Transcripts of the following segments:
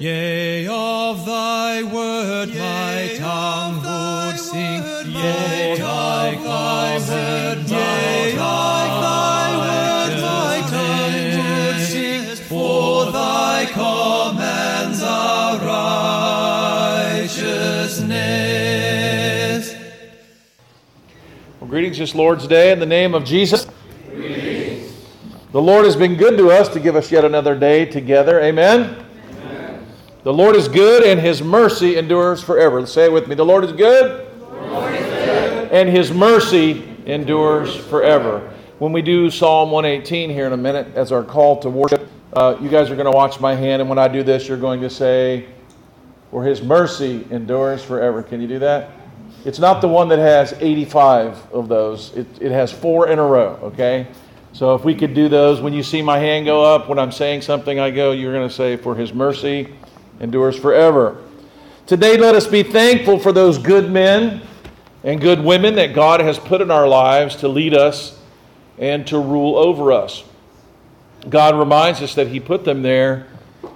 yea, of thy word my tongue would sing, yea, of thy word my tongue would sing, for thy commands are righteousness. Well, greetings this Lord's Day in the name of Jesus. Greetings. The Lord has been good to us to give us yet another day together. Amen. The Lord is good, and His mercy endures forever. Let's say it with me. The Lord is good, and His mercy endures forever. When we do Psalm 118 here in a minute as our call to worship, you guys are going to watch my hand, and when I do this, you're going to say, for His mercy endures forever. Can you do that? It's not the one that has 85 of those. It has 4 in a row, okay? So if we could do those, when you see my hand go up, when I'm saying something, I go, you're going to say, for His mercy endures forever. Today, let us be thankful for those good men and good women that God has put in our lives to lead us and to rule over us. God reminds us that He put them there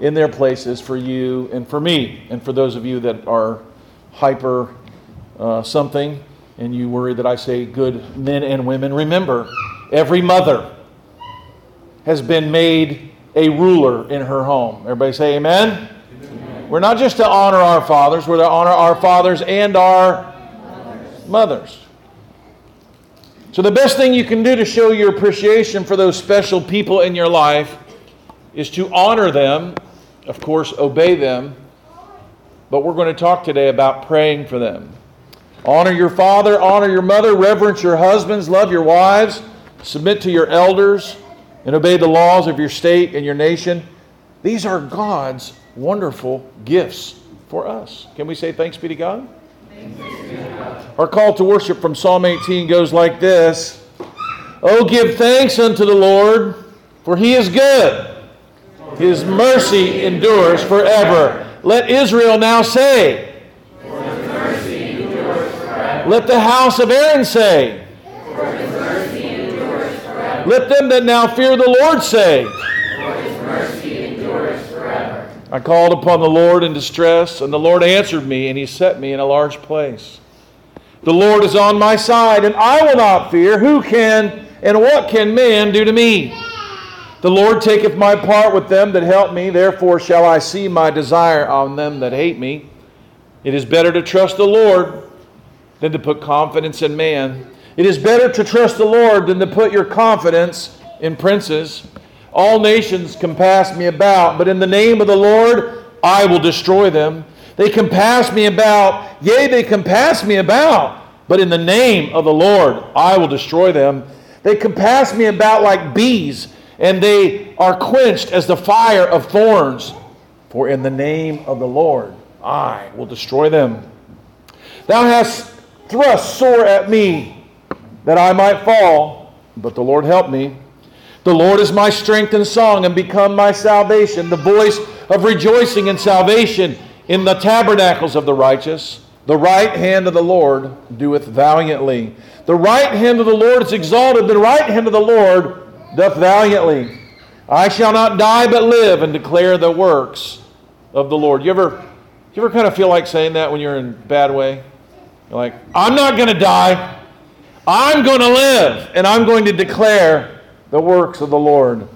in their places for you and for me, and for those of you that are hyper something and you worry that I say good men and women. Remember, every mother has been made a ruler in her home. Everybody say amen. We're not just to honor our fathers, we're to honor our fathers and our mothers. So the best thing you can do to show your appreciation for those special people in your life is to honor them, of course, obey them, but we're going to talk today about praying for them. Honor your father, honor your mother, reverence your husbands, love your wives, submit to your elders, and obey the laws of your state and your nation. These are God's wonderful gifts for us. Can we say thanks be to God? Thanks be to God. Our call to worship from Psalm 18 goes like this. Oh, give thanks unto the Lord, for He is good. His mercy endures forever. Let Israel now say, for His mercy endures forever. Let the house of Aaron say, for His mercy endures forever. Let them that now fear the Lord say, for His mercy. I called upon the Lord in distress, and the Lord answered me, and He set me in a large place. The Lord is on my side, and I will not fear. Who can and what can man do to me? The Lord taketh my part with them that help me. Therefore shall I see my desire on them that hate me. It is better to trust the Lord than to put confidence in man. It is better to trust the Lord than to put your confidence in princes. All nations compass me about, but in the name of the Lord I will destroy them. They compass me about, yea, they compass me about, but in the name of the Lord I will destroy them. They compass me about like bees, and they are quenched as the fire of thorns. For in the name of the Lord I will destroy them. Thou hast thrust sore at me, that I might fall, but the Lord help me. The Lord is my strength and song, and become my salvation, the voice of rejoicing and salvation in the tabernacles of the righteous. The right hand of the Lord doeth valiantly. The right hand of the Lord is exalted. The right hand of the Lord doth valiantly. I shall not die but live and declare the works of the Lord. You ever kind of feel like saying that when you're in a bad way? You're like, I'm not going to die. I'm going to live, and I'm going to declare the works of the Lord.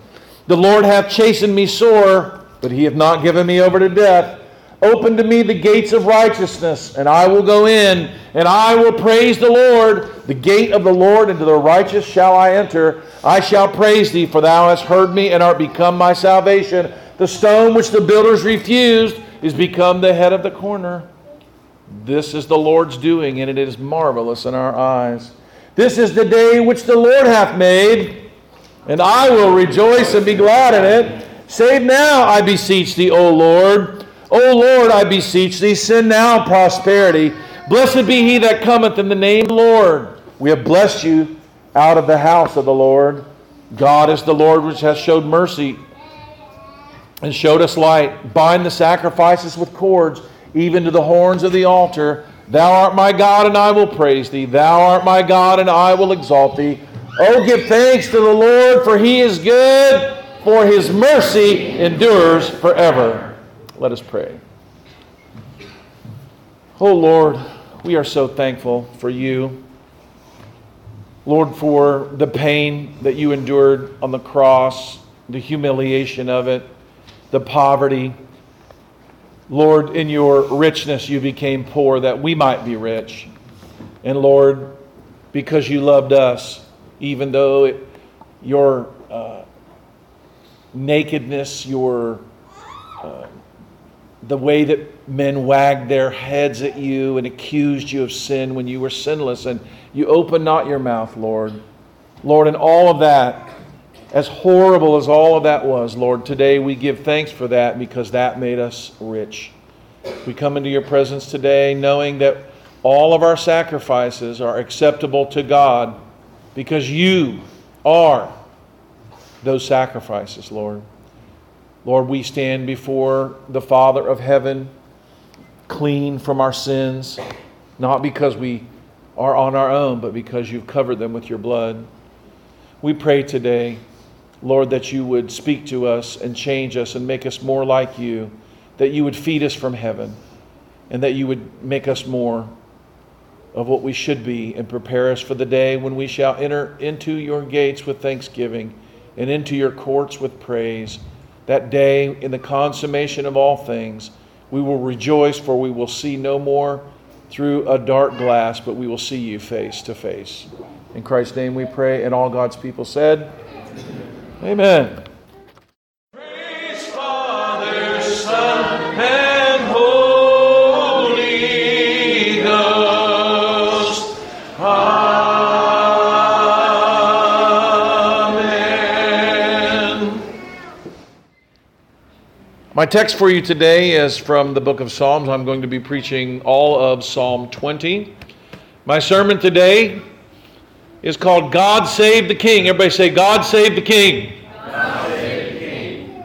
The Lord hath chastened me sore, but He hath not given me over to death. Open to me the gates of righteousness, and I will go in, and I will praise the Lord. The gate of the Lord, into the righteous shall I enter. I shall praise thee, for thou hast heard me, and art become my salvation. The stone which the builders refused is become the head of the corner. This is the Lord's doing, and it is marvelous in our eyes. This is the day which the Lord hath made, and I will rejoice and be glad in it. Save now, I beseech thee, O Lord. O Lord, I beseech thee, send now prosperity. Blessed be he that cometh in the name of the Lord. We have blessed you out of the house of the Lord. God is the Lord which hath showed mercy and showed us light. Bind the sacrifices with cords, even to the horns of the altar. Thou art my God, and I will praise thee. Thou art my God, and I will exalt thee. Oh, give thanks to the Lord, for he is good, for his mercy endures forever. Let us pray. Oh Lord, we are so thankful for you. Lord, for the pain that you endured on the cross, the humiliation of it, the poverty. Lord, in your richness you became poor that we might be rich. And Lord, because you loved us, even though your nakedness, your the way that men wagged their heads at you and accused you of sin when you were sinless, and you opened not your mouth, Lord. Lord, and all of that, as horrible as all of that was, Lord, today we give thanks for that because that made us rich. We come into your presence today knowing that all of our sacrifices are acceptable to God because you are those sacrifices, Lord. Lord, we stand before the Father of heaven, clean from our sins, not because we are on our own, but because you've covered them with your blood. We pray today, Lord, that you would speak to us and change us and make us more like you, that you would feed us from heaven, and that you would make us more of what we should be and prepare us for the day when we shall enter into your gates with thanksgiving and into your courts with praise. That day, in the consummation of all things, we will rejoice, for we will see no more through a dark glass, but we will see you face to face. In Christ's name we pray, and all God's people said, amen. Praise Father, Son, and Holy Ghost. My text for you today is from the book of Psalms. I'm going to be preaching all of Psalm 20. My sermon today is called God Save the King. Everybody say, God Save the King. God Save the King.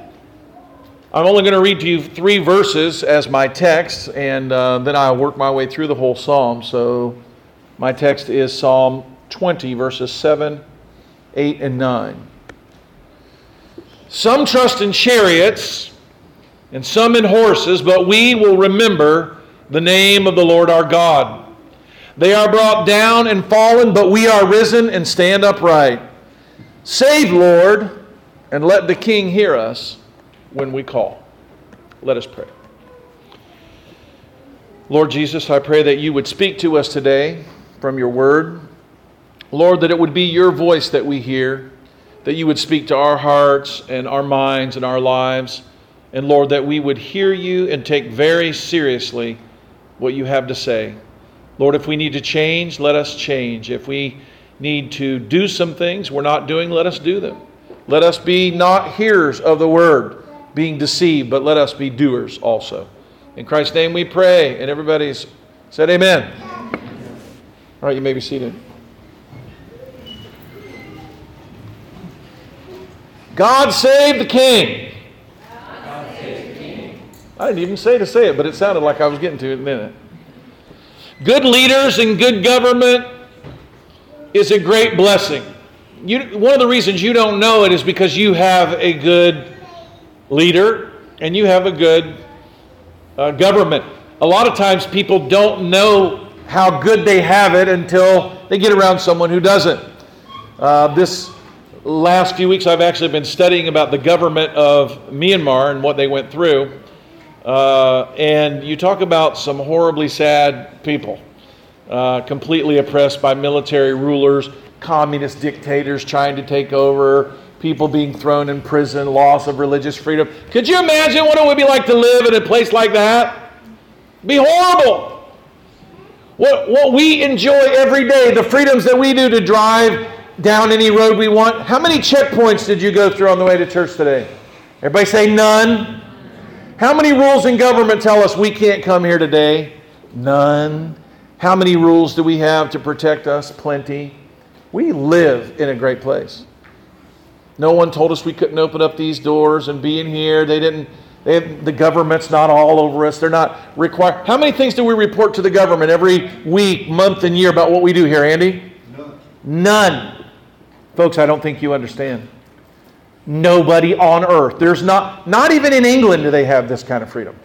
I'm only going to read to you 3 verses as my text, and then I'll work my way through the whole psalm. So my text is Psalm 20, verses 7, 8, and 9. Some trust in chariots and some in horses, but we will remember the name of the Lord our God. They are brought down and fallen, but we are risen and stand upright. Save, Lord, and let the King hear us when we call. Let us pray. Lord Jesus, I pray that you would speak to us today from your word. Lord, that it would be your voice that we hear, that you would speak to our hearts and our minds and our lives. And Lord, that we would hear you and take very seriously what you have to say. Lord, if we need to change, let us change. If we need to do some things we're not doing, let us do them. Let us be not hearers of the word, being deceived, but let us be doers also. In Christ's name we pray. And everybody's said amen. All right, you may be seated. God save the King. I didn't even say it, but it sounded like I was getting to it in a minute. Good leaders and good government is a great blessing. One of the reasons you don't know it is because you have a good leader and you have a good government. A lot of times people don't know how good they have it until they get around someone who doesn't. This last few weeks I've actually been studying about the government of Myanmar and what they went through. And you talk about some horribly sad people, completely oppressed by military rulers, communist dictators trying to take over, people being thrown in prison, loss of religious freedom. Could you imagine what it would be like to live in a place like that? Be horrible. What we enjoy every day, the freedoms that we do to drive down any road we want. How many checkpoints did you go through on the way to church today? Everybody say none. How many rules in government tell us we can't come here today? None. How many rules do we have to protect us? Plenty. We live in a great place. No one told us we couldn't open up these doors and be in here. They didn't. The government's not all over us. They're not required. How many things do we report to the government every week, month, and year about what we do here, Andy? None. Folks, I don't think you understand. Nobody on earth. There's not even in England do they have this kind of freedom.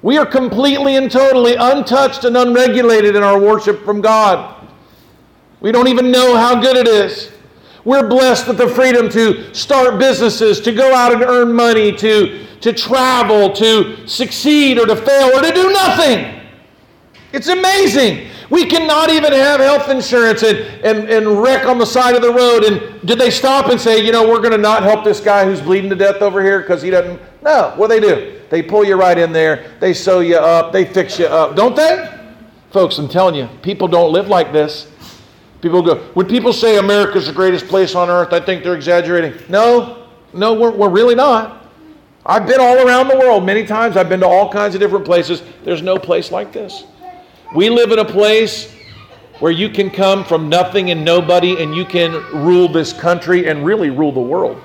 We are completely and totally untouched and unregulated in our worship from God. We don't even know how good it is. We're blessed with the freedom to start businesses, to go out and earn money, to travel, to succeed or to fail or to do nothing. It's amazing. We cannot even have health insurance and wreck on the side of the road. And did they stop and say, you know, we're going to not help this guy who's bleeding to death over here because he doesn't? No. What do? They pull you right in there. They sew you up. They fix you up. Don't they? Folks, I'm telling you, people don't live like this. People go, when people say America's the greatest place on earth, I think they're exaggerating. No, we're really not. I've been all around the world many times. I've been to all kinds of different places. There's no place like this. We live in a place where you can come from nothing and nobody and you can rule this country and really rule the world.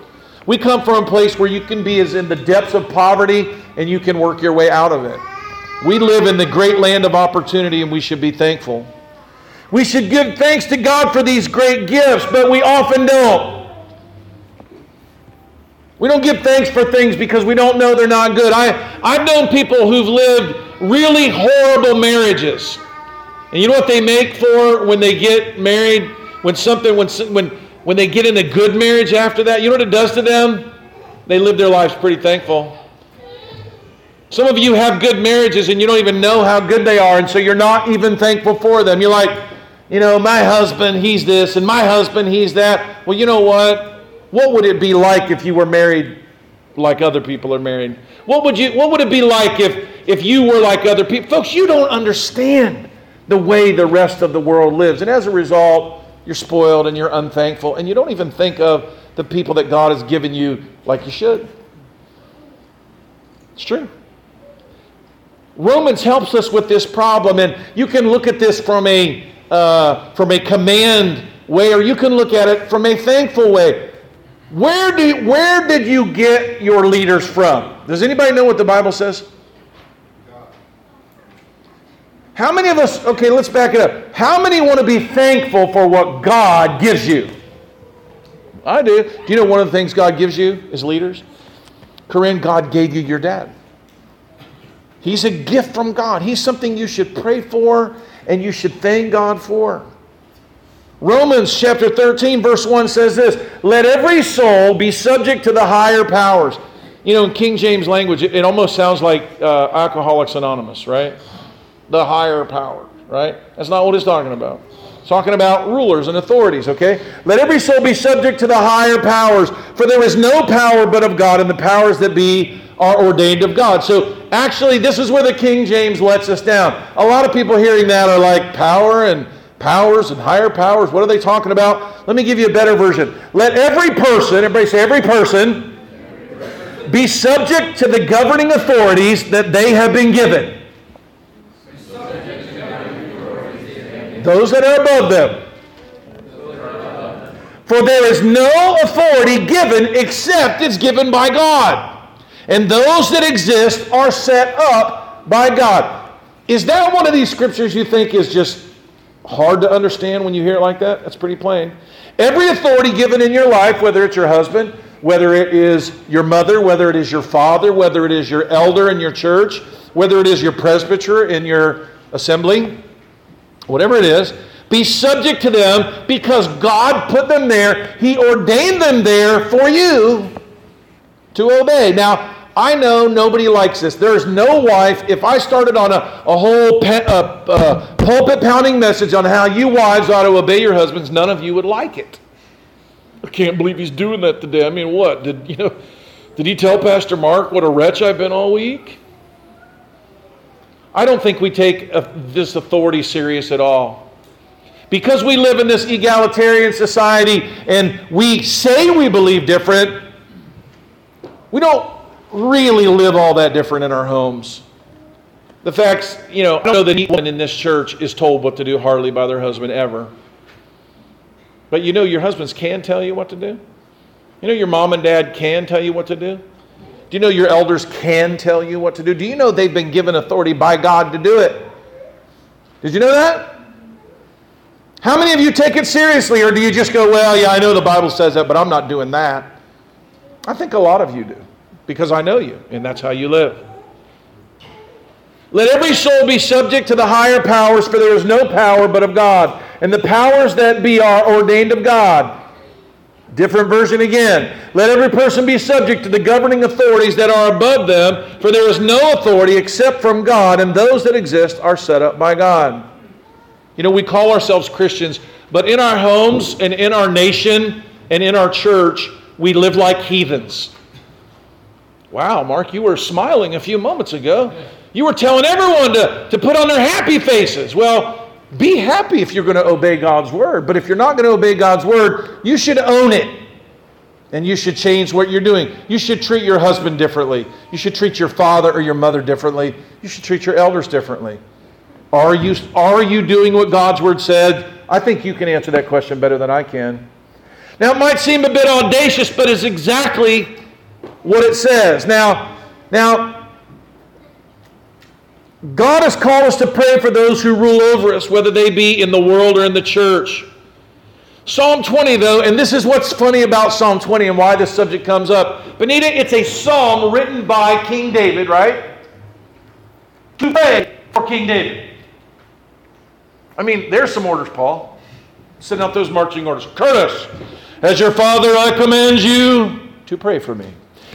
We come from a place where you can be as in the depths of poverty and you can work your way out of it. We live in the great land of opportunity and we should be thankful. We should give thanks to God for these great gifts, but we often don't. We don't give thanks for things because we don't know they're not good. I've known people who've lived really horrible marriages. And you know what they make for when they get married? When they get in a good marriage after that, you know what it does to them? They live their lives pretty thankful. Some of you have good marriages and you don't even know how good they are, and so you're not even thankful for them. You're like, you know, my husband, he's this, and my husband, he's that. Well, you know what? What would it be like if you were married like other people are married? What would it be like if you were like other people? Folks, you don't understand the way the rest of the world lives. And as a result, you're spoiled and you're unthankful, and you don't even think of the people that God has given you like you should. It's true. Romans helps us with this problem, and you can look at this from a command way, or you can look at it from a thankful way. Where did you get your leaders from? Does anybody know what the Bible says? How many of us, okay, let's back it up. How many want to be thankful for what God gives you? I do. Do you know one of the things God gives you is leaders? Corinne, God gave you your dad. He's a gift from God. He's something you should pray for and you should thank God for. Romans chapter 13, verse 1 says this, "Let every soul be subject to the higher powers." You know, in King James language, it almost sounds like Alcoholics Anonymous, right? The higher power, right? That's not what it's talking about. It's talking about rulers and authorities, okay? "Let every soul be subject to the higher powers, for there is no power but of God, and the powers that be are ordained of God." So actually, this is where the King James lets us down. A lot of people hearing that are like, power and powers and higher powers, what are they talking about? Let me give you a better version. "Let every person," everybody say every person, "be subject to the governing authorities that they have been given." Those that are above them. "For there is no authority given except it's given by God. And those that exist are set up by God." Is that one of these scriptures you think is just hard to understand when you hear it like that? That's pretty plain. Every authority given in your life, whether it's your husband, whether it is your mother, whether it is your father, whether it is your elder in your church, whether it is your presbyter in your assembly, whatever it is, be subject to them because God put them there. He ordained them there for you to obey. Now, I know nobody likes this. There's no wife. If I started on a whole pulpit pounding message on how you wives ought to obey your husbands, none of you would like it. I can't believe he's doing that today. I mean, what? Did he tell Pastor Mark what a wretch I've been all week? I don't think we take this authority serious at all. Because we live in this egalitarian society and we say we believe different, we don't really live all that different in our homes. The facts, I don't know that anyone in this church is told what to do hardly by their husband ever. But your husbands can tell you what to do. Your mom and dad can tell you what to do. Do you know your elders can tell you what to do? Do you know they've been given authority by God to do it? Did you know that? How many of you take it seriously, or do you just go, well, yeah, I know the Bible says that, but I'm not doing that? I think a lot of you do, because I know you, and that's how you live. Let every soul be subject to the higher powers, for there is no power but of God. And the powers that be are ordained of God. Different version again. Let every person be subject to the governing authorities that are above them, for there is no authority except from God, and those that exist are set up by God. We call ourselves Christians, but in our homes and in our nation and in our church, we live like heathens. Wow, Mark, you were smiling a few moments ago. You were telling everyone to put on their happy faces. Well, be happy if you're going to obey God's word. But if you're not going to obey God's word, you should own it. And you should change what you're doing. You should treat your husband differently. You should treat your father or your mother differently. You should treat your elders differently. Are you doing what God's word said? I think you can answer that question better than I can. Now, it might seem a bit audacious, but it's exactly what it says. Now, God has called us to pray for those who rule over us, whether they be in the world or in the church. Psalm 20, though, and this is what's funny about Psalm 20 and why this subject comes up. Benita, it's a psalm written by King David, right? To pray for King David. I mean, there's some orders, Paul. Send out those marching orders. Curtis, as your father, I command you to pray for me.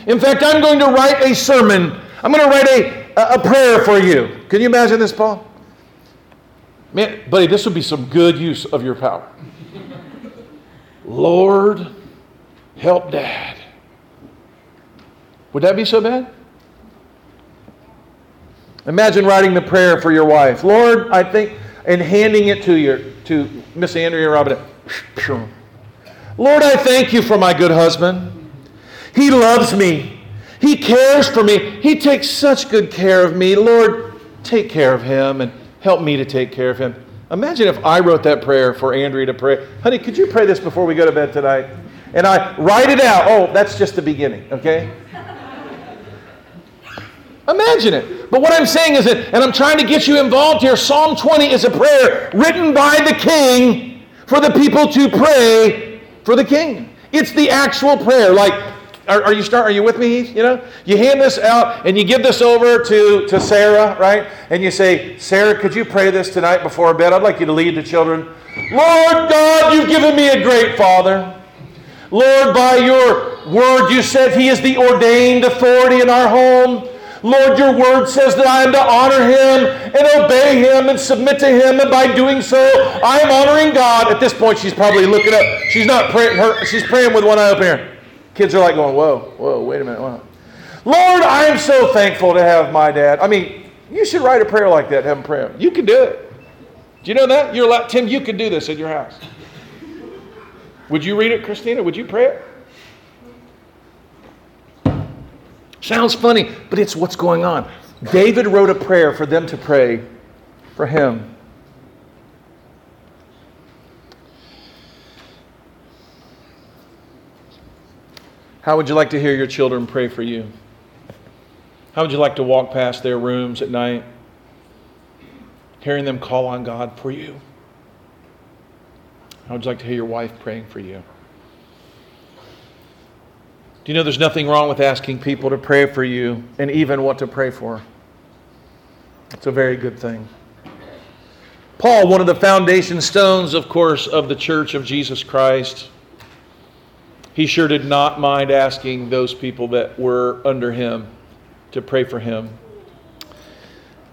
In fact, I'm going to write a sermon. I'm going to write a prayer for you. Can you imagine this, Paul? Man, buddy, this would be some good use of your power. Lord, help Dad. Would that be so bad? Imagine writing the prayer for your wife. Lord, I think, and handing it to Miss Andrea Robinette. Lord, I thank you for my good husband. He loves me. He cares for me. He takes such good care of me. Lord, take care of him and help me to take care of him. Imagine if I wrote that prayer for Andrea to pray. Honey, could you pray this before we go to bed tonight? And I write it out. Oh, that's just the beginning, okay? Imagine it. But what I'm saying is that, and I'm trying to get you involved here, Psalm 20 is a prayer written by the king for the people to pray for the king. It's the actual prayer. Like, are you with me, Heath? You hand this out and you give this over to Sarah, right? And you say, Sarah, could you pray this tonight before bed? I'd like you to lead the children. Lord God, you've given me a great father. Lord, by your word you said he is the ordained authority in our home. Lord, your word says that I am to honor him and obey him and submit to him, and by doing so, I am honoring God. At this point, she's probably looking up. She's not praying. She's praying with one eye up here. Kids are like going, whoa, wait a minute. Wow. Lord, I am so thankful to have my dad. I mean, you should write a prayer like that, have him pray it. You can do it. Do you know that? You're allowed, Tim, you could do this at your house. Would you read it, Christina? Would you pray it? Sounds funny, but it's what's going on. David wrote a prayer for them to pray for him. How would you like to hear your children pray for you? How would you like to walk past their rooms at night, hearing them call on God for you? How would you like to hear your wife praying for you? Do you know there's nothing wrong with asking people to pray for you and even what to pray for? It's a very good thing. Paul, one of the foundation stones, of course, of the Church of Jesus Christ, he sure did not mind asking those people that were under him to pray for him.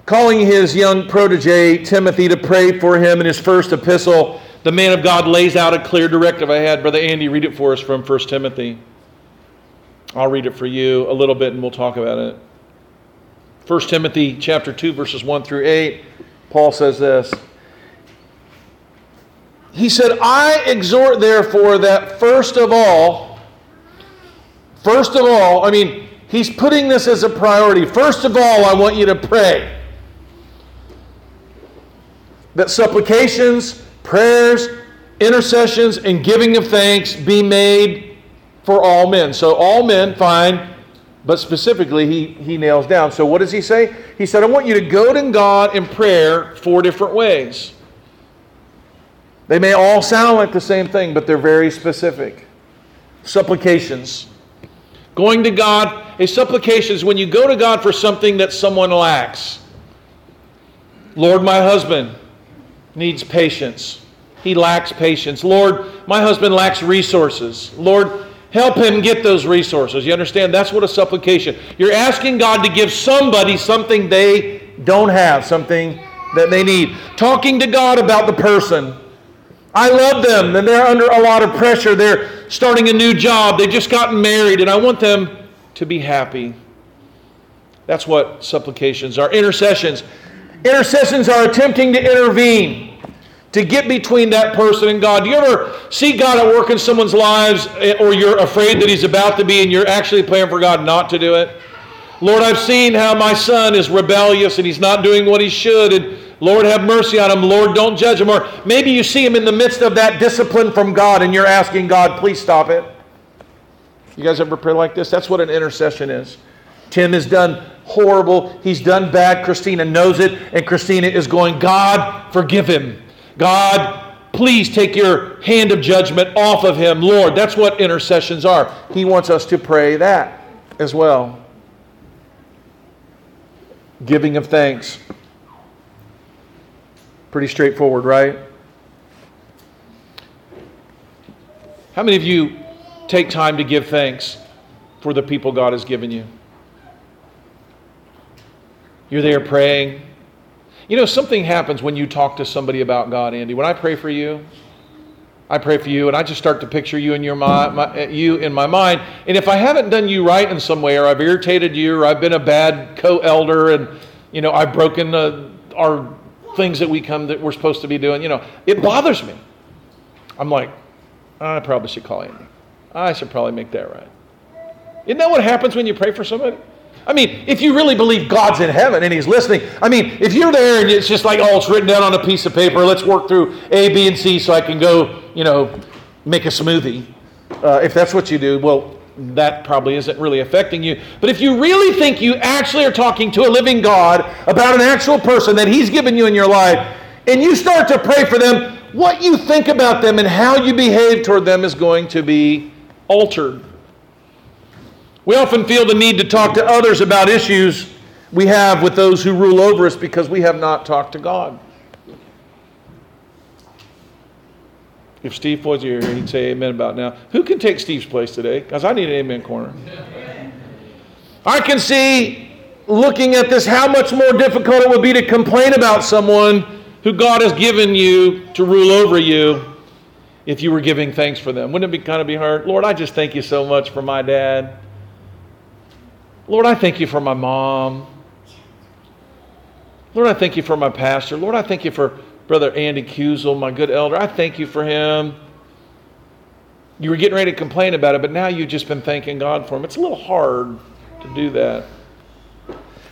Calling his young protege, Timothy, to pray for him in his first epistle, the man of God lays out a clear directive. I had Brother Andy read it for us from 1 Timothy. I'll read it for you a little bit and we'll talk about it. 1 Timothy chapter 2, verses 1 through 8, Paul says this. He said, I exhort therefore that first of all, I mean, he's putting this as a priority. First of all, I want you to pray. That supplications, prayers, intercessions, and giving of thanks be made for all men. So all men, fine, but specifically he nails down. So what does he say? He said, I want you to go to God in prayer 4 different ways. They may all sound like the same thing, but they're very specific. Supplications. Going to God, a supplication is when you go to God for something that someone lacks. Lord, my husband needs patience. He lacks patience. Lord, my husband lacks resources. Lord, help him get those resources. You understand? That's what a supplication. You're asking God to give somebody something they don't have, something that they need. Talking to God about the person. I love them, and they're under a lot of pressure. They're starting a new job. They've just gotten married, and I want them to be happy. That's what supplications are. Intercessions. Intercessions are attempting to intervene, to get between that person and God. Do you ever see God at work in someone's lives, or you're afraid that he's about to be, and you're actually praying for God not to do it? Lord, I've seen how my son is rebellious, and he's not doing what he should, and Lord, have mercy on him. Lord, don't judge him. Or maybe you see him in the midst of that discipline from God and you're asking God, please stop it. You guys ever pray like this? That's what an intercession is. Tim has done horrible. He's done bad. Christina knows it. And Christina is going, God, forgive him. God, please take your hand of judgment off of him. Lord, that's what intercessions are. He wants us to pray that as well. Giving of thanks. Pretty straightforward, right? How many of you take time to give thanks for the people God has given you? You're there praying. You know, something happens when you talk to somebody about God, Andy. When I pray for you, and I just start to picture you in you in my mind. And if I haven't done you right in some way, or I've irritated you, or I've been a bad co-elder, and you know, I've broken our things that we're supposed to be doing, you know, it bothers me. I'm like, I probably should call Andy. I should probably make that right. Isn't that what happens when you pray for somebody? I mean, if you really believe God's in heaven and he's listening, I mean, if you're there and it's just like, oh, it's written down on a piece of paper, let's work through A, B, and C so I can go, you know, make a smoothie. If that's what you do, well, that probably isn't really affecting you. But if you really think you actually are talking to a living God about an actual person that he's given you in your life, and you start to pray for them, what you think about them and how you behave toward them is going to be altered. We often feel the need to talk to others about issues we have with those who rule over us because we have not talked to God. If Steve was here, he'd say amen about now. Who can take Steve's place today? Because I need an amen corner. I can see, looking at this, how much more difficult it would be to complain about someone who God has given you to rule over you if you were giving thanks for them. Wouldn't it be kind of be hard? Lord, I just thank you so much for my dad. Lord, I thank you for my mom. Lord, I thank you for my pastor. Lord, I thank you for Brother Andy Cusel, my good elder, I thank you for him. You were getting ready to complain about it, but now you've just been thanking God for him. It's a little hard to do that.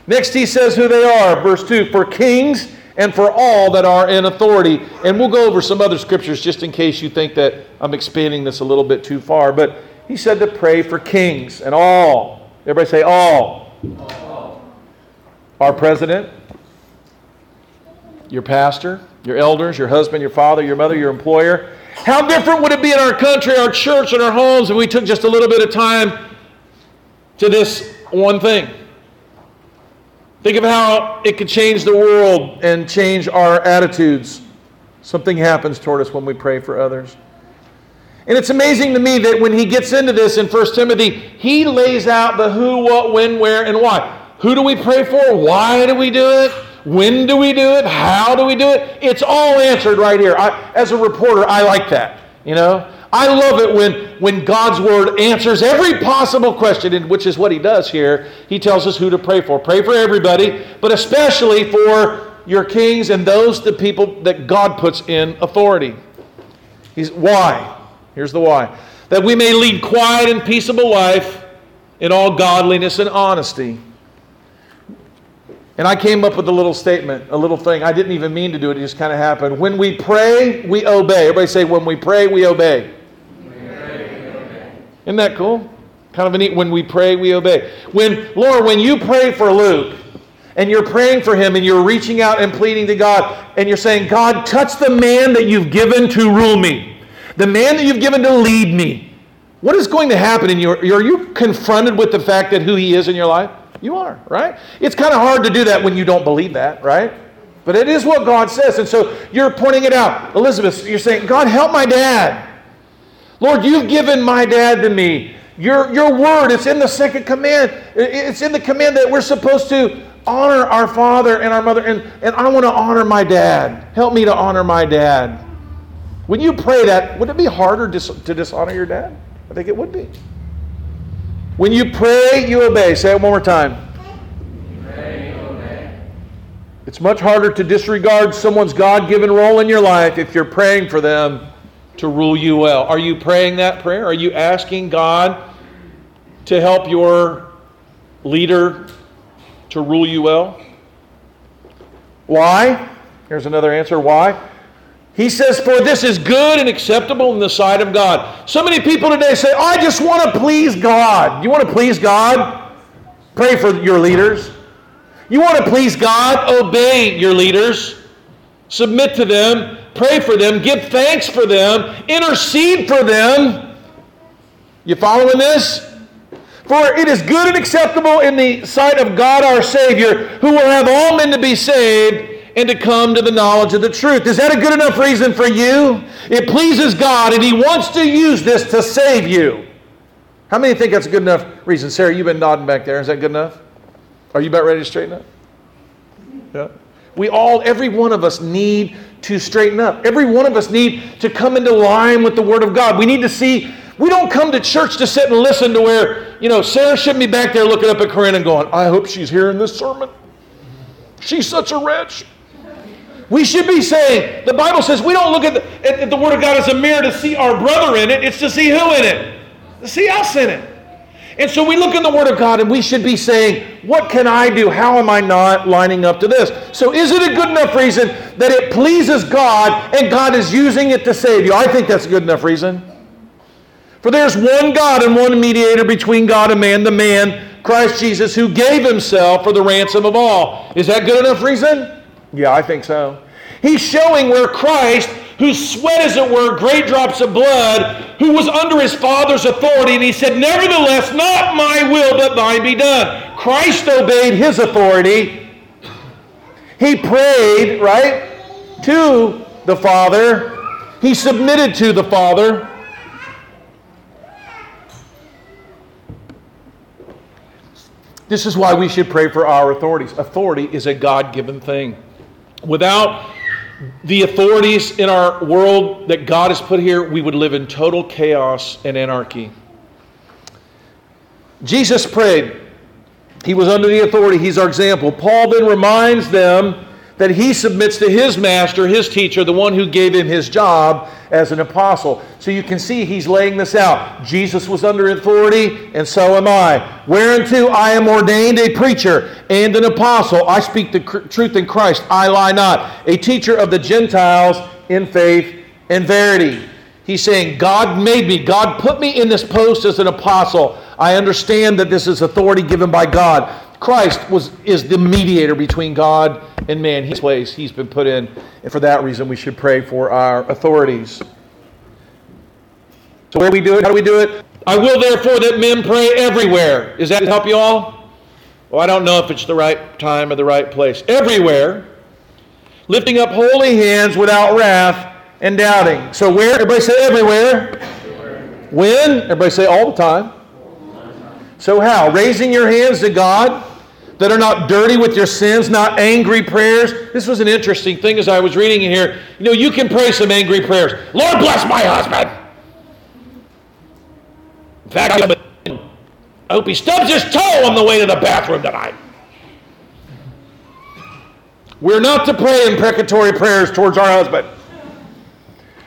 Next he says who they are, verse 2, for kings and for all that are in authority. And we'll go over some other scriptures just in case you think that I'm expanding this a little bit too far. But he said to pray for kings and all. Everybody say all. All. Our president, your pastor, your elders, your husband, your father, your mother, your employer. How different would it be in our country, our church, and our homes if we took just a little bit of time to this one thing? Think of how it could change the world and change our attitudes. Something happens toward us when we pray for others. And it's amazing to me that when he gets into this in 1 Timothy, he lays out the who, what, when, where, and why. Who do we pray for? Why do we do it? When do we do it? How do we do it? It's all answered right here. As a reporter, I like that. You know, I love it when God's Word answers every possible question, and which is what He does here. He tells us who to pray for. Pray for everybody, but especially for your kings and those, the people that God puts in authority. Why? Here's the why. That we may lead quiet and peaceable life in all godliness and honesty. And I came up with a little statement, a little thing. I didn't even mean to do it. It just kind of happened. When we pray, we obey. Everybody say, when we pray, we obey. When we pray, we obey. Isn't that cool? Kind of a neat, when we pray, we obey. Lord, when you pray for Luke, and you're praying for him, and you're reaching out and pleading to God, and you're saying, God, touch the man that you've given to rule me, the man that you've given to lead me. What is going to happen in your? Are you confronted with the fact that who he is in your life? You are, right? It's kind of hard to do that when you don't believe that, right? But it is what God says. And so you're pointing it out. Elizabeth, you're saying, God, help my dad. Lord, you've given my dad to me. Your word, it's in the second command. It's in the command that we're supposed to honor our father and our mother. And I want to honor my dad. Help me to honor my dad. When you pray that, would it be harder to dishonor your dad? I think it would be. When you pray, you obey. Say it one more time. Pray, you obey. It's much harder to disregard someone's God-given role in your life if you're praying for them to rule you well. Are you praying that prayer? Are you asking God to help your leader to rule you well? Why? Here's another answer. Why? He says, for this is good and acceptable in the sight of God. So many people today say, I just want to please God. You want to please God? Pray for your leaders. You want to please God? Obey your leaders. Submit to them. Pray for them. Give thanks for them. Intercede for them. You following this? For it is good and acceptable in the sight of God our Savior, who will have all men to be saved and to come to the knowledge of the truth. Is that a good enough reason for you? It pleases God, and He wants to use this to save you. How many think that's a good enough reason? Sarah, you've been nodding back there. Is that good enough? Are you about ready to straighten up? Yeah. Every one of us need to straighten up. Every one of us need to come into line with the Word of God. We need to see. We don't come to church to sit and listen to where, Sarah shouldn't be back there looking up at Corinne and going, I hope she's hearing this sermon. She's such a wretch. We should be saying, the Bible says we don't look at the Word of God as a mirror to see our brother in it. It's to see who in it. To see us in it. And so we look in the Word of God and we should be saying, what can I do? How am I not lining up to this? So is it a good enough reason that it pleases God and God is using it to save you? I think that's a good enough reason. For there's one God and one mediator between God and man, the man, Christ Jesus, who gave Himself for the ransom of all. Is that good enough reason? Yeah, I think so. He's showing where Christ, who sweat, as it were, great drops of blood, who was under His Father's authority, and He said, nevertheless, not my will, but thine be done. Christ obeyed His authority. He prayed, right, to the Father. He submitted to the Father. This is why we should pray for our authorities. Authority is a God-given thing. Without the authorities in our world that God has put here, we would live in total chaos and anarchy. Jesus prayed. He was under the authority. He's our example. Paul then reminds them that he submits to his master, his teacher, the one who gave him his job as an apostle. So you can see he's laying this out. Jesus was under authority, and so am I. Whereunto I am ordained a preacher and an apostle. I speak the truth in Christ, I lie not. A teacher of the Gentiles in faith and verity. He's saying, God made me. God put me in this post as an apostle. I understand that this is authority given by God. Christ is the mediator between God and man. His place He's been put in, and for that reason we should pray for our authorities. So where do we do it? How do we do it? I will therefore that men pray everywhere. Is that to help you all? Well, I don't know if it's the right time or the right place. Everywhere, lifting up holy hands without wrath and doubting. So where? Everybody say everywhere. Everywhere. When? Everybody say all the time. So how? Raising your hands to God. that are not dirty with your sins, not angry prayers. This was an interesting thing as I was reading it here. You know, you can pray some angry prayers. Lord, bless my husband. In fact, I hope he stubs his toe on the way to the bathroom tonight. We're not to pray imprecatory prayers towards our husband.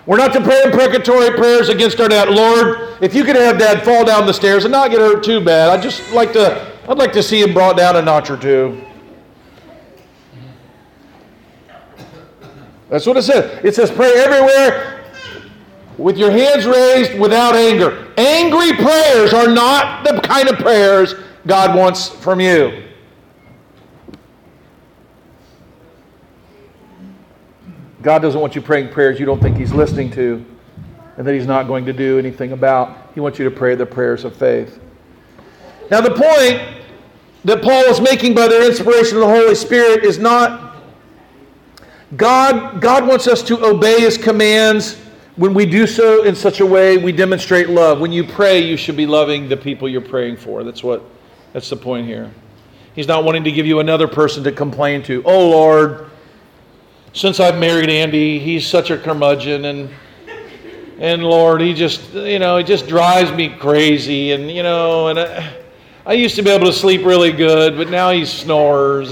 We're not to pray imprecatory prayers against our dad. Lord, if you could have dad fall down the stairs and not get hurt too bad, I'd like to see him brought down a notch or two. That's what it says. It says pray everywhere with your hands raised without anger. Angry prayers are not the kind of prayers God wants from you. God doesn't want you praying prayers you don't think he's listening to and that he's not going to do anything about. He wants you to pray the prayers of faith. Now the point that Paul is making by the inspiration of the Holy Spirit is not God wants us to obey his commands. When we do so in such a way, we demonstrate love. When you pray, you should be loving the people you're praying for. That's the point here. He's not wanting to give you another person to complain to. Oh, Lord, since I've married Andy, he's such a curmudgeon, and Lord, he just drives me crazy, and I used to be able to sleep really good, but now he snores,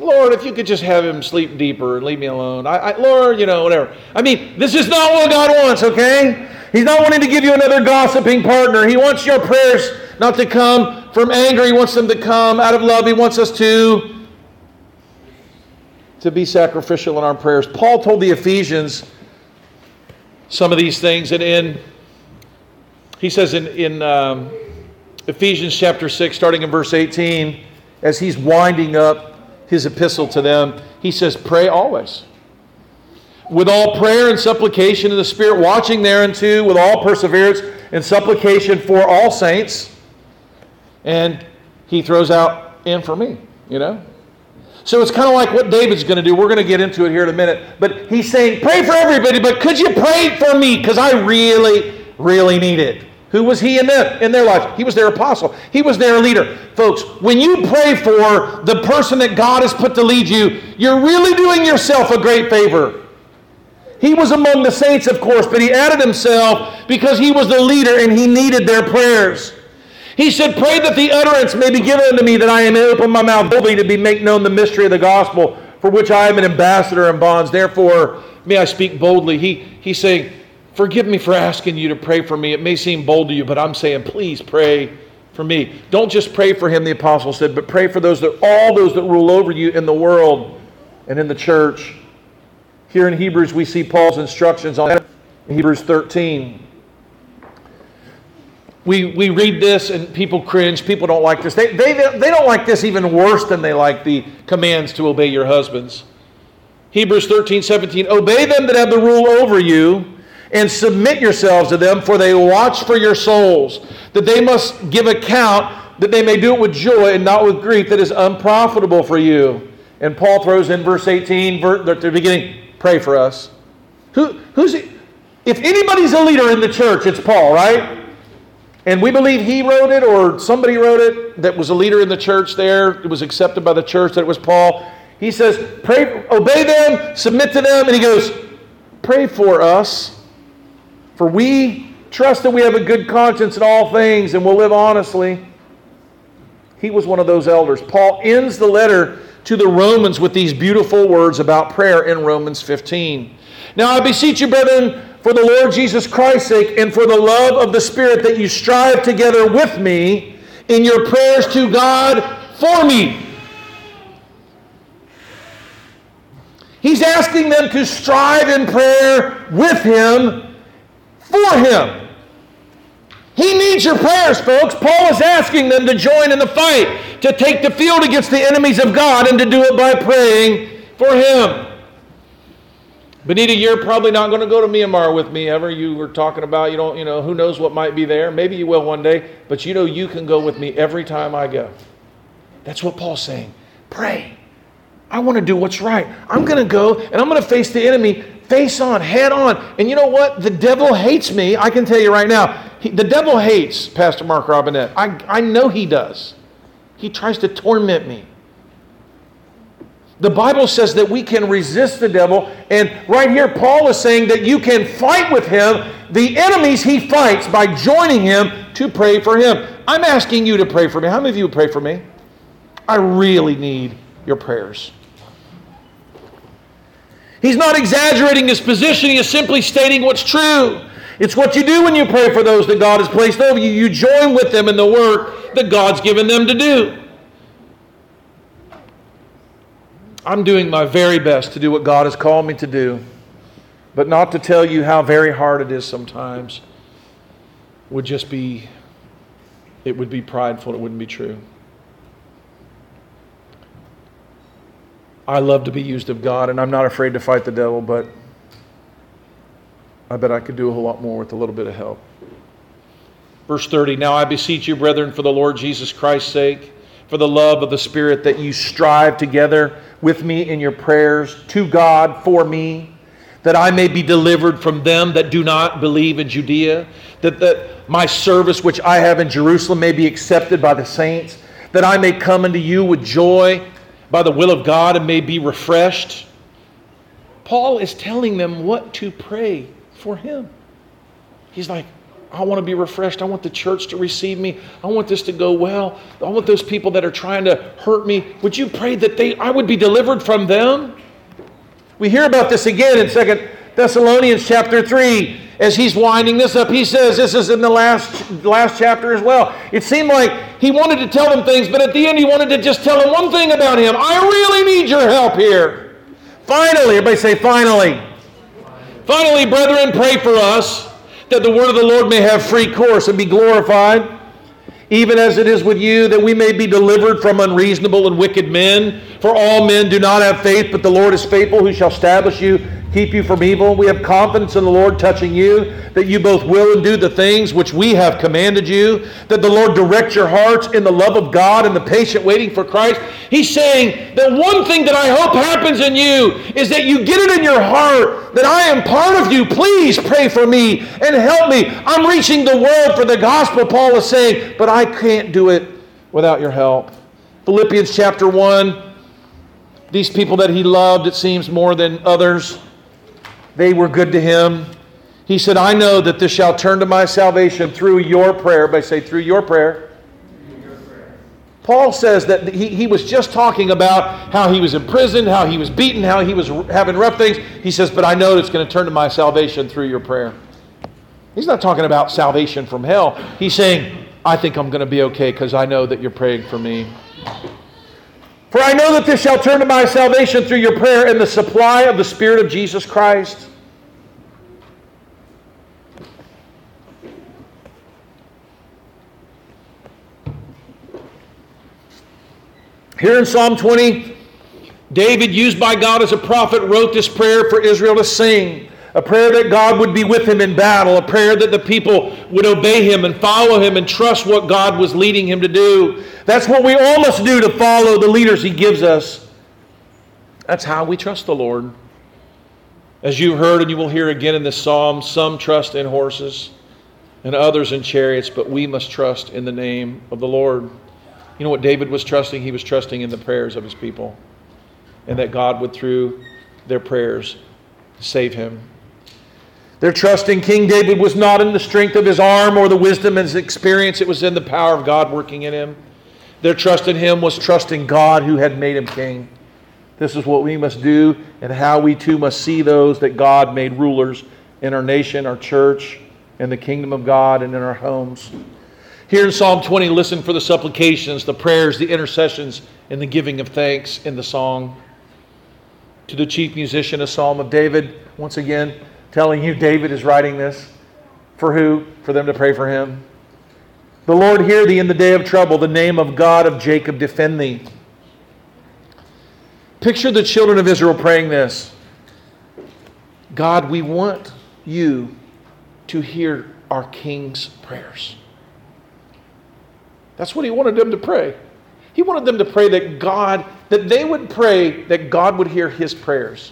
Lord, if you could just have him sleep deeper and leave me alone, Lord, whatever. I mean, this is not what God wants, okay? He's not wanting to give you another gossiping partner. He wants your prayers not to come from anger. He wants them to come out of love. He wants us to be sacrificial in our prayers. Paul told the Ephesians some of these things. And he says in Ephesians chapter 6, starting in verse 18, as he's winding up his epistle to them, he says, pray always. With all prayer and supplication in the Spirit, watching thereunto with all perseverance and supplication for all saints. And he throws out, and for me, So it's kind of like what David's going to do. We're going to get into it here in a minute. But he's saying, pray for everybody, but could you pray for me? Because I really, really need it. Who was he in their life? He was their apostle. He was their leader. Folks, when you pray for the person that God has put to lead you, you're really doing yourself a great favor. He was among the saints, of course, but he added himself because he was the leader and he needed their prayers. He said, pray that the utterance may be given unto me, that I may open my mouth boldly to make known the mystery of the gospel, for which I am an ambassador in bonds. Therefore, may I speak boldly. He's saying, forgive me for asking you to pray for me. It may seem bold to you, but I'm saying, please pray for me. Don't just pray for him, the apostle said, but pray for all those that rule over you in the world and in the church. Here in Hebrews, we see Paul's instructions on that in Hebrews 13. We read this and people cringe. People don't like this. They don't like this even worse than they like the commands to obey your husbands. Hebrews 13:17, obey them that have the rule over you and submit yourselves to them, for they watch for your souls, that they must give account, that they may do it with joy and not with grief, that is unprofitable for you. And Paul throws in verse 18, at the beginning, pray for us. Who's he? If anybody's a leader in the church, it's Paul, right? And we believe he wrote it or somebody wrote it that was a leader in the church there. It was accepted by the church that it was Paul. He says, pray, obey them, submit to them. And he goes, pray for us. For we trust that we have a good conscience in all things and will live honestly. He was one of those elders. Paul ends the letter to the Romans with these beautiful words about prayer in Romans 15. Now I beseech you, brethren, for the Lord Jesus Christ's sake and for the love of the Spirit, that you strive together with me in your prayers to God for me. He's asking them to strive in prayer with him, for him. He needs your prayers, folks. Paul is asking them to join in the fight, to take the field against the enemies of God, and to do it by praying for him. Benita, you're probably not going to go to Myanmar with me ever. You were talking about, who knows what might be there. Maybe you will one day, but you can go with me every time I go. That's what Paul's saying. Pray. I want to do what's right. I'm going to go, and I'm going to face the enemy face on, head on. And you know what? The devil hates me. I can tell you right now, the devil hates Pastor Mark Robinette. I know he does. He tries to torment me. The Bible says that we can resist the devil. And right here, Paul is saying that you can fight with him, the enemies he fights, by joining him to pray for him. I'm asking you to pray for me. How many of you pray for me? I really need your prayers. He's not exaggerating his position. He is simply stating what's true. It's what you do when you pray for those that God has placed over you. You join with them in the work that God's given them to do. I'm doing my very best to do what God has called me to do, but not to tell you how very hard it is sometimes would just be, it would be prideful, it wouldn't be true. I love to be used of God, and I'm not afraid to fight the devil, but I bet I could do a whole lot more with a little bit of help. Verse 30, now I beseech you, brethren, for the Lord Jesus Christ's sake, for the love of the Spirit, that you strive together with me in your prayers to God for me, that I may be delivered from them that do not believe in Judea, that my service which I have in Jerusalem may be accepted by the saints, that I may come unto you with joy by the will of God and may be refreshed. Paul is telling them what to pray for him. He's like, I want to be refreshed. I want the church to receive me. I want this to go well. I want those people that are trying to hurt me. Would you pray that I would be delivered from them? We hear about this again in 2 Thessalonians chapter 3. As he's winding this up, he says, this is in the last chapter as well. It seemed like he wanted to tell them things, but at the end he wanted to just tell them one thing about him. I really need your help here. Finally, everybody say finally. Finally, brethren, pray for us, that the word of the Lord may have free course and be glorified, even as it is with you, that we may be delivered from unreasonable and wicked men. For all men do not have faith, but the Lord is faithful, who shall establish you, keep you from evil. We have confidence in the Lord touching you, that you both will and do the things which we have commanded you, that the Lord direct your hearts in the love of God and the patient waiting for Christ. He's saying that one thing that I hope happens in you is that you get it in your heart that I am part of you. Please pray for me and help me. I'm reaching the world for the gospel, Paul is saying, but I can't do it without your help. Philippians chapter 1, these people that he loved, it seems, more than others, they were good to him. He said, I know that this shall turn to my salvation through your prayer. Everybody say, through your prayer. Through your prayer. Paul says that he was just talking about how he was imprisoned, how he was beaten, how he was having rough things. He says, but I know it's going to turn to my salvation through your prayer. He's not talking about salvation from hell. He's saying, I think I'm going to be okay because I know that you're praying for me. For I know that this shall turn to my salvation through your prayer and the supply of the Spirit of Jesus Christ. Here in Psalm 20, David, used by God as a prophet, wrote this prayer for Israel to sing. A prayer that God would be with him in battle. A prayer that the people would obey him and follow him and trust what God was leading him to do. That's what we all must do, to follow the leaders he gives us. That's how we trust the Lord. As you heard and you will hear again in this psalm, some trust in horses and others in chariots, but we must trust in the name of the Lord. You know what David was trusting? He was trusting in the prayers of his people, and that God would, through their prayers, save him. Their trust in King David was not in the strength of his arm or the wisdom and his experience. It was in the power of God working in him. Their trust in him was trusting God who had made him king. This is what we must do, and how we too must see those that God made rulers in our nation, our church, and the kingdom of God, and in our homes. Here in Psalm 20, listen for the supplications, the prayers, the intercessions, and the giving of thanks in the song. To the chief musician, a psalm of David, once again, telling you David is writing this. For who? For them to pray for him. The Lord, hear thee in the day of trouble. The name of God of Jacob, defend thee. Picture the children of Israel praying this. God, we want you to hear our king's prayers. That's what he wanted them to pray. He wanted them to pray that they would pray that God would hear his prayers.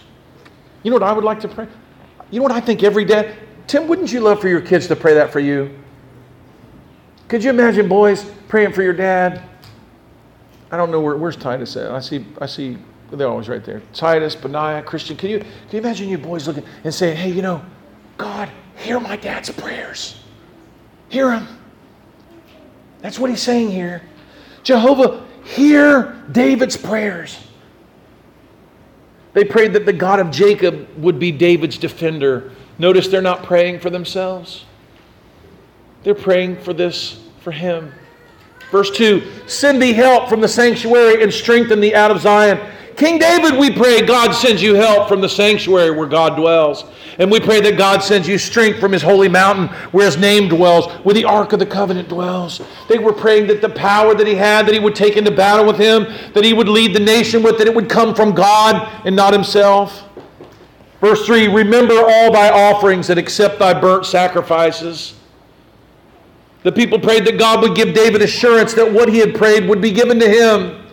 You know what I would like to pray? You know what I think every dad? Tim, wouldn't you love for your kids to pray that for you? Could you imagine boys praying for your dad? I don't know where's Titus at? I see they're always right there. Titus, Benaiah, Christian. Can you imagine you boys looking and saying, hey, you know, God, hear my dad's prayers. Hear him. That's what he's saying here. Jehovah, hear David's prayers. They prayed that the God of Jacob would be David's defender. Notice they're not praying for themselves. They're praying for this, for him. Verse 2, send thee help from the sanctuary and strengthen thee out of Zion. King David, we pray, God sends you help from the sanctuary where God dwells. And we pray that God sends you strength from his holy mountain where his name dwells, where the Ark of the Covenant dwells. They were praying that the power that he had, that he would take into battle with him, that he would lead the nation with, that it would come from God and not himself. Verse 3, remember all thy offerings and accept thy burnt sacrifices. The people prayed that God would give David assurance that what he had prayed would be given to him.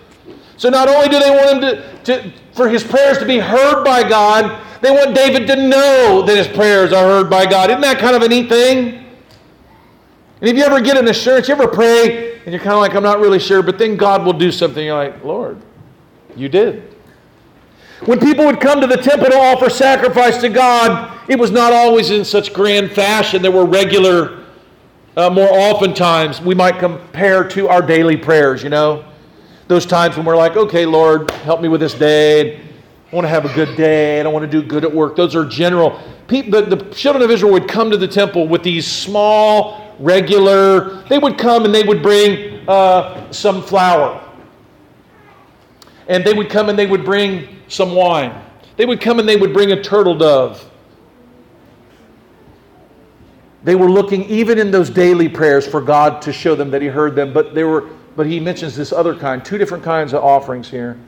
So not only do they want him for his prayers to be heard by God, they want David to know that his prayers are heard by God. Isn't that kind of a neat thing? And if you ever get an assurance, you ever pray, and you're kind of like, I'm not really sure, but then God will do something. You're like, Lord, you did. When people would come to the temple to offer sacrifice to God, it was not always in such grand fashion. There were regular, more oftentimes, we might compare to our daily prayers, you know. Those times when we're like, okay, Lord, help me with this day. I want to have a good day. I don't want to do good at work. Those are general. The children of Israel would come to the temple with these small, regular, they would come and they would bring some flour. And they would come and they would bring some wine. They would come and they would bring a turtle dove. They were looking, even in those daily prayers, for God to show them that he heard them. But he mentions this other kind, two different kinds of offerings here.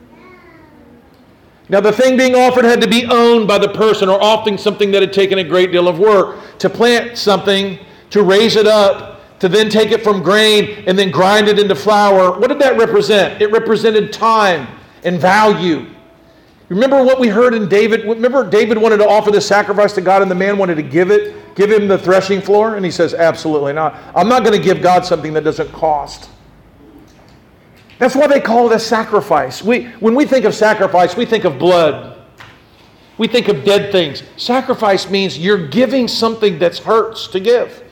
Now the thing being offered had to be owned by the person, or often something that had taken a great deal of work. To plant something, to raise it up, to then take it from grain and then grind it into flour. What did that represent? It represented time and value. Remember what we heard in David? Remember David wanted to offer this sacrifice to God and the man wanted to give him the threshing floor? And he says, absolutely not. I'm not going to give God something that doesn't cost. That's why they call it a sacrifice. When we think of sacrifice, we think of blood. We think of dead things. Sacrifice means you're giving something that hurts to give.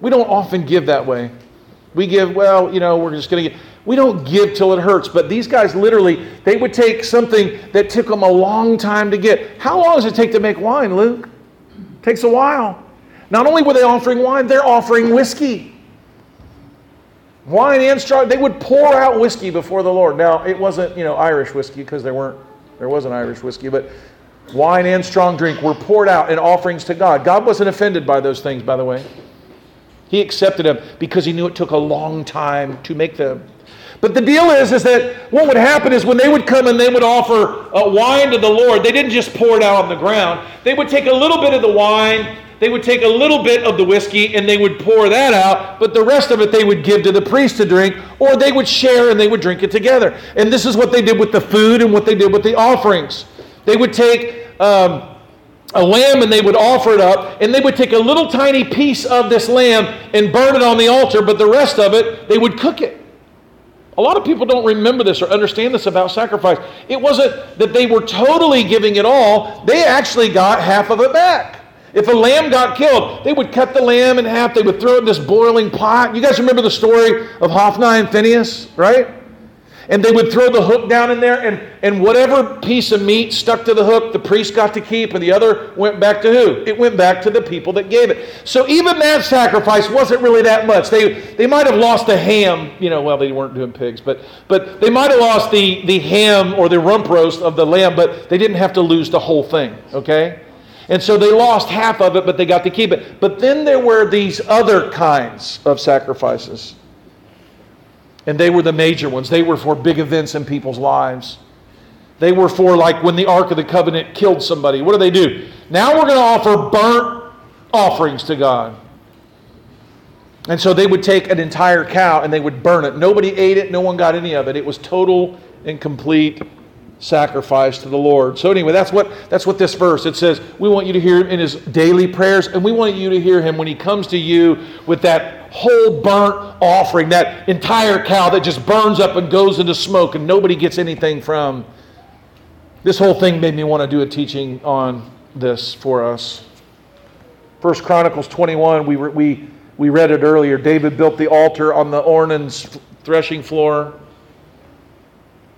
We don't often give that way. We give, well, you know, we're just going to give. We don't give till it hurts. But these guys literally, they would take something that took them a long time to get. How long does it take to make wine, Luke? It takes a while. Not only were they offering wine, they're offering whiskey. Wine and straw, they would pour out whiskey before the Lord. Now, it wasn't, you know, Irish whiskey, because there wasn't Irish whiskey, but wine and strong drink were poured out in offerings to God. God wasn't offended by those things, by the way. He accepted them because he knew it took a long time to make them. But the deal is that what would happen is when they would come and they would offer wine to the Lord, they didn't just pour it out on the ground. They would take a little bit of the wine, they would take a little bit of the whiskey and they would pour that out, but the rest of it they would give to the priest to drink, or they would share and they would drink it together. And this is what they did with the food and what they did with the offerings. They would take a lamb and they would offer it up, and they would take a little tiny piece of this lamb and burn it on the altar, but the rest of it, they would cook it. A lot of people don't remember this or understand this about sacrifice. It wasn't that they were totally giving it all. They actually got half of it back. If a lamb got killed, they would cut the lamb in half. They would throw it in this boiling pot. You guys remember the story of Hophni and Phinehas, right? And they would throw the hook down in there, and whatever piece of meat stuck to the hook, the priest got to keep, and the other went back to who? It went back to the people that gave it. So even that sacrifice wasn't really that much. They might have lost the ham. You know, well, they weren't doing pigs, but they might have lost the ham or the rump roast of the lamb, but they didn't have to lose the whole thing, okay? And so they lost half of it, but they got to keep it. But then there were these other kinds of sacrifices. And they were the major ones. They were for big events in people's lives. They were for, like, when the Ark of the Covenant killed somebody. What do they do? Now we're going to offer burnt offerings to God. And so they would take an entire cow and they would burn it. Nobody ate it. No one got any of it. It was total and complete sacrifice to the Lord. So anyway, that's what this verse, it says, we want you to hear him in his daily prayers, and we want you to hear him when he comes to you with that whole burnt offering, that entire cow that just burns up and goes into smoke and nobody gets anything from. This whole thing made me want to do a teaching on this for us. 1 Chronicles 21, we read it earlier. David built the altar on the Ornan's threshing floor.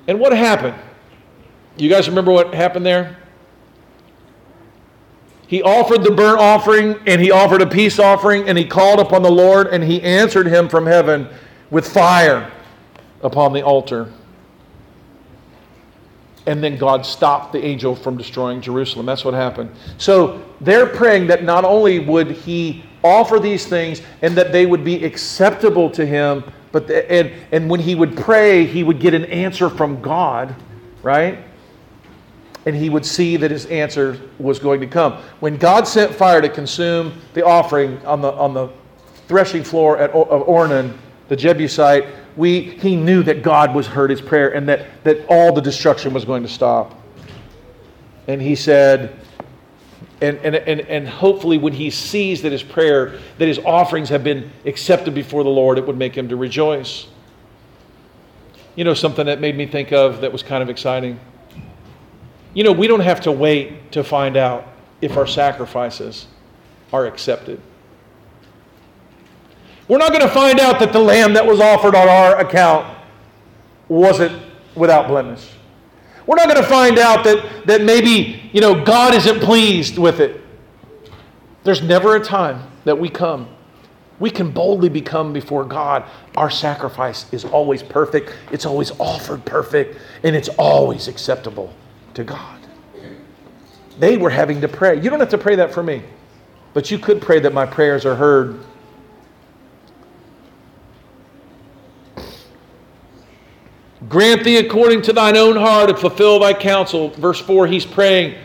And what happened? You guys remember what happened there? He offered the burnt offering, and he offered a peace offering, and he called upon the Lord, and he answered him from heaven with fire upon the altar. And then God stopped the angel from destroying Jerusalem. That's what happened. So they're praying that not only would he offer these things and that they would be acceptable to him, but and when he would pray, he would get an answer from God, right? And he would see that his answer was going to come. When God sent fire to consume the offering on the threshing floor of Ornan, the Jebusite, he knew that God was heard his prayer and that all the destruction was going to stop. And he said, and hopefully when he sees that his prayer, that his offerings have been accepted before the Lord, it would make him to rejoice. You know, something that made me think of that was kind of exciting. You know, we don't have to wait to find out if our sacrifices are accepted. We're not going to find out that the lamb that was offered on our account wasn't without blemish. We're not going to find out that maybe, you know, God isn't pleased with it. There's never a time that we can boldly become before God. Our sacrifice is always perfect. It's always offered perfect, and it's always acceptable to God. They were having to pray. You don't have to pray that for me, but you could pray that my prayers are heard. Grant thee according to thine own heart and fulfill thy counsel. Verse 4, he's praying.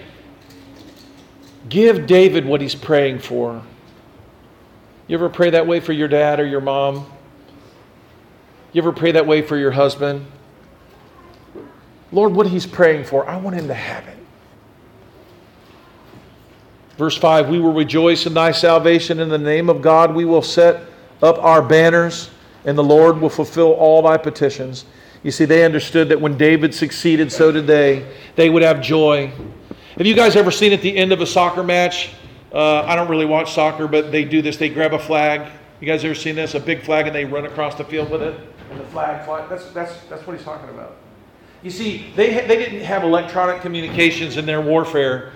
Give David what he's praying for. You ever pray that way for your dad or your mom? You ever pray that way for your husband? Lord, what he's praying for, I want him to have it. Verse 5, we will rejoice in thy salvation. In the name of God we will set up our banners, and the Lord will fulfill all thy petitions. You see, they understood that when David succeeded, so did they. They would have joy. Have you guys ever seen at the end of a soccer match? I don't really watch soccer, but they do this. They grab a flag. You guys ever seen this? A big flag, and they run across the field with it, and the flag flies. That's what he's talking about. You see, they didn't have electronic communications in their warfare,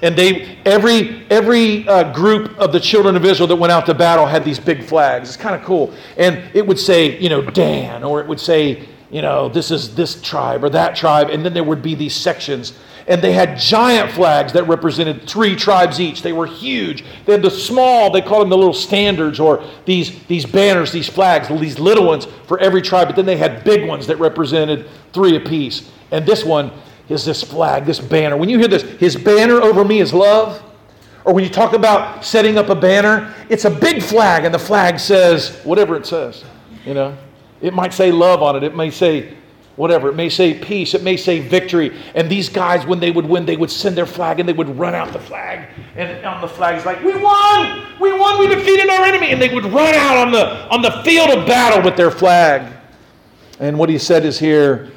and every group of the children of Israel that went out to battle had these big flags. It's kind of cool, and it would say, you know, Dan, or it would say, you know, this is this tribe or that tribe, and then there would be these sections, and they had giant flags that represented 3 tribes each. They were huge. They had the small, they called them the little standards, or these banners, these flags, these little ones for every tribe, but then they had big ones that represented 3 apiece. And this one is this flag, this banner. When you hear this, his banner over me is love, or when you talk about setting up a banner, it's a big flag, and the flag says whatever it says, you know. It might say love on it. It may say whatever. It may say peace. It may say victory. And these guys, when they would win, they would send their flag and they would run out the flag. And on the flag, it's like, we won! We won! We defeated our enemy! And they would run out on the field of battle with their flag. And what he said is here,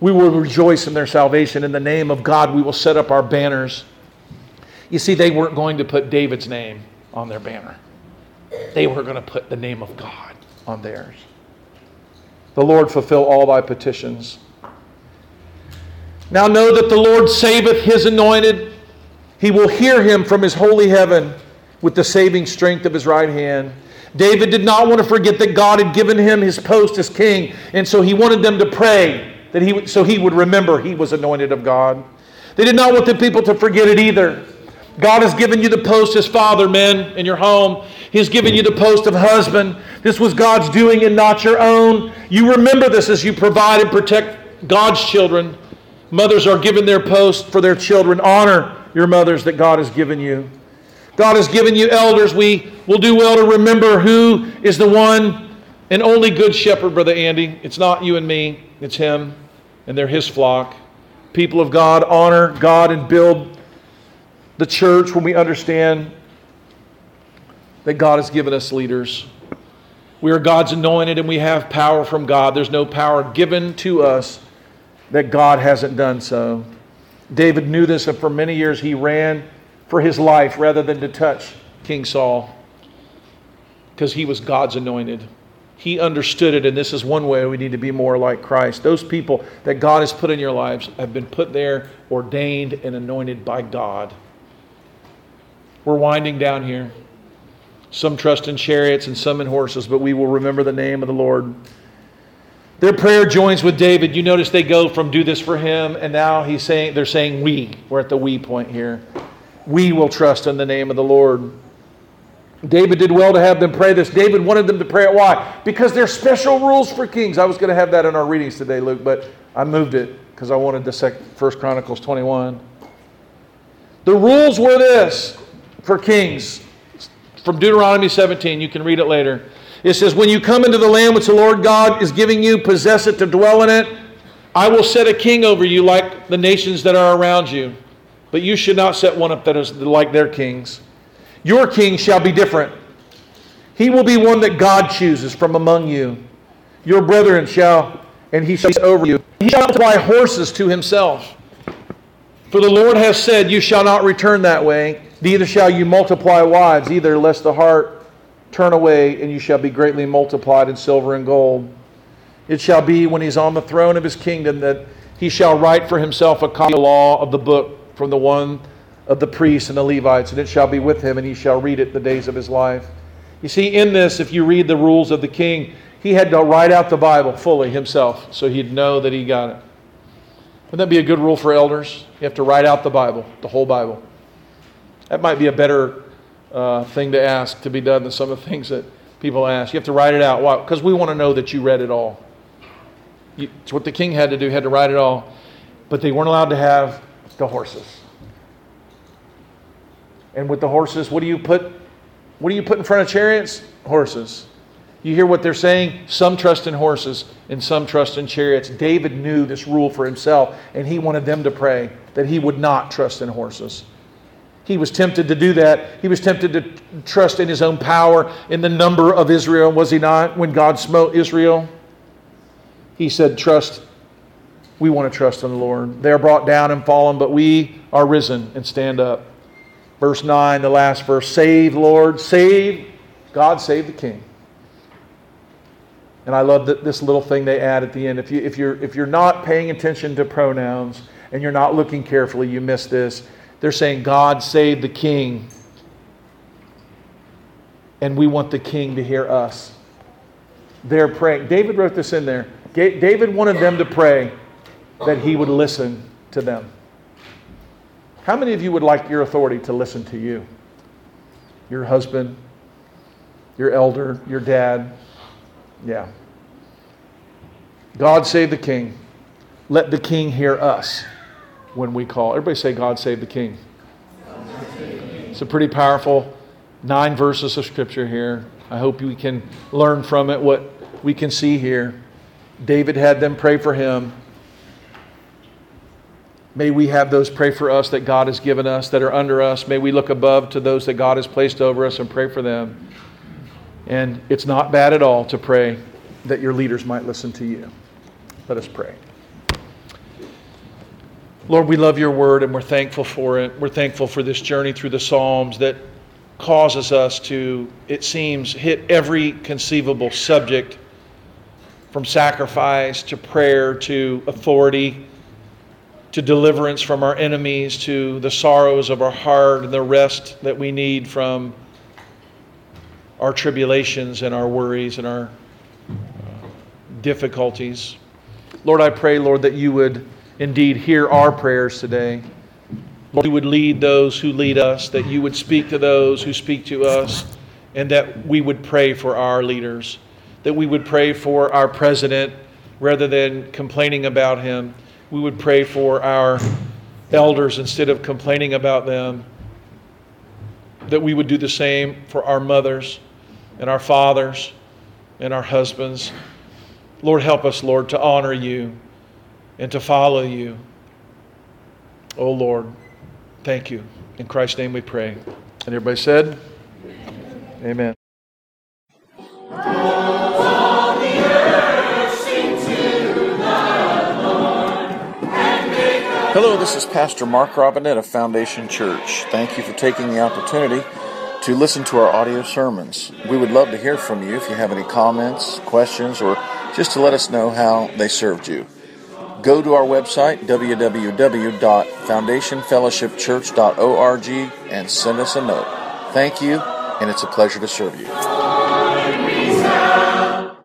we will rejoice in their salvation. In the name of God, we will set up our banners. You see, they weren't going to put David's name on their banner. They were going to put the name of God on theirs. The Lord fulfill all thy petitions. Now know that the Lord saveth his anointed. He will hear him from his holy heaven with the saving strength of his right hand. David did not want to forget that God had given him his post as king, and so he wanted them to pray that he would remember he was anointed of God. They did not want the people to forget it either. God has given you the post as father, men, in your home. He has given you the post of husband. This was God's doing and not your own. You remember this as you provide and protect God's children. Mothers are given their post for their children. Honor your mothers that God has given you. God has given you elders. We will do well to remember who is the one and only good shepherd, Brother Andy. It's not you and me. It's him, and they're his flock. people of God, honor God and build the church when we understand that God has given us leaders. We are God's anointed and we have power from God. There's no power given to us that God hasn't done so. David knew this, and for many years he ran for his life rather than to touch King Saul, because he was God's anointed. He understood it, and this is one way we need to be more like Christ. Those people that God has put in your lives have been put there, ordained and anointed by God. We're winding down here. Some trust in chariots and some in horses, but we will remember the name of the Lord. Their prayer joins with David. You notice they go from do this for him, and now they're saying we. We're at the we point here. We will trust in the name of the Lord. David did well to have them pray this. David wanted them to pray it. Why? Because there are special rules for kings. I was going to have that in our readings today, Luke, but I moved it because I wanted the 1 Chronicles 21. The rules were this for kings. From Deuteronomy 17, you can read it later. It says, when you come into the land which the Lord God is giving you, possess it to dwell in it. I will set a king over you like the nations that are around you. But you should not set one up that is like their kings. Your king shall be different. He will be one that God chooses from among you. Your brethren he shall be over you. He shall multiply horses to himself. For the Lord has said, you shall not return that way. Neither shall you multiply wives, either, lest the heart turn away, and you shall be greatly multiplied in silver and gold. It shall be when he's on the throne of his kingdom that he shall write for himself a copy of the law of the book from the one of the priests and the Levites, and it shall be with him, and he shall read it the days of his life. You see, in this, if you read the rules of the king, he had to write out the Bible fully himself so he'd know that he got it. Wouldn't that be a good rule for elders? You have to write out the Bible, the whole Bible. That might be a better thing to ask to be done than some of the things that people ask. You have to write it out. Why? Because we want to know that you read it all. It's what the king had to do. He had to write it all. But they weren't allowed to have the horses. And with the horses, what do you put in front of chariots? Horses. You hear what they're saying? Some trust in horses and some trust in chariots. David knew this rule for himself, and he wanted them to pray that he would not trust in horses. He was tempted to do that. He was tempted to trust in his own power, in the number of Israel, was he not? When God smote Israel, he said, we want to trust in the Lord. They are brought down and fallen, but we are risen and stand up. Verse 9, the last verse, save, Lord, save. God save the king. And I love that this little thing they add at the end. If you're not paying attention to pronouns and you're not looking carefully, you miss this. They're saying, God save the king. And we want the king to hear us. They're praying. David wrote this in there. David wanted them to pray that he would listen to them. How many of you would like your authority to listen to you? Your husband, your elder, your dad. Yeah. God save the king. Let the king hear us when we call. Everybody say, God save the king. God save the king. It's a pretty powerful 9 verses of scripture here. I hope we can learn from it what we can see here. David had them pray for him. May we have those pray for us that God has given us, that are under us. May we look above to those that God has placed over us and pray for them. And it's not bad at all to pray that your leaders might listen to you. Let us pray. Lord, we love your word and we're thankful for it. We're thankful for this journey through the Psalms that causes us to, it seems, hit every conceivable subject, from sacrifice to prayer to authority to deliverance from our enemies to the sorrows of our heart and the rest that we need from our tribulations and our worries and our difficulties. Lord, I pray, Lord, that you would indeed hear our prayers today. Lord, you would lead those who lead us, that you would speak to those who speak to us, and that we would pray for our leaders, that we would pray for our president rather than complaining about him. We would pray for our elders instead of complaining about them, that we would do the same for our mothers and our fathers and our husbands. Lord, help us, Lord, to honor you and to follow you Oh, Lord, thank you. In Christ's name we pray. And everybody said, amen. Hello, this is Pastor Mark Robinette of Foundation Church. Thank you for taking the opportunity to listen to our audio sermons. We would love to hear from you if you have any comments, questions, or just to let us know how they served you. Go to our website, www.foundationfellowshipchurch.org, and send us a note. Thank you, and it's a pleasure to serve you.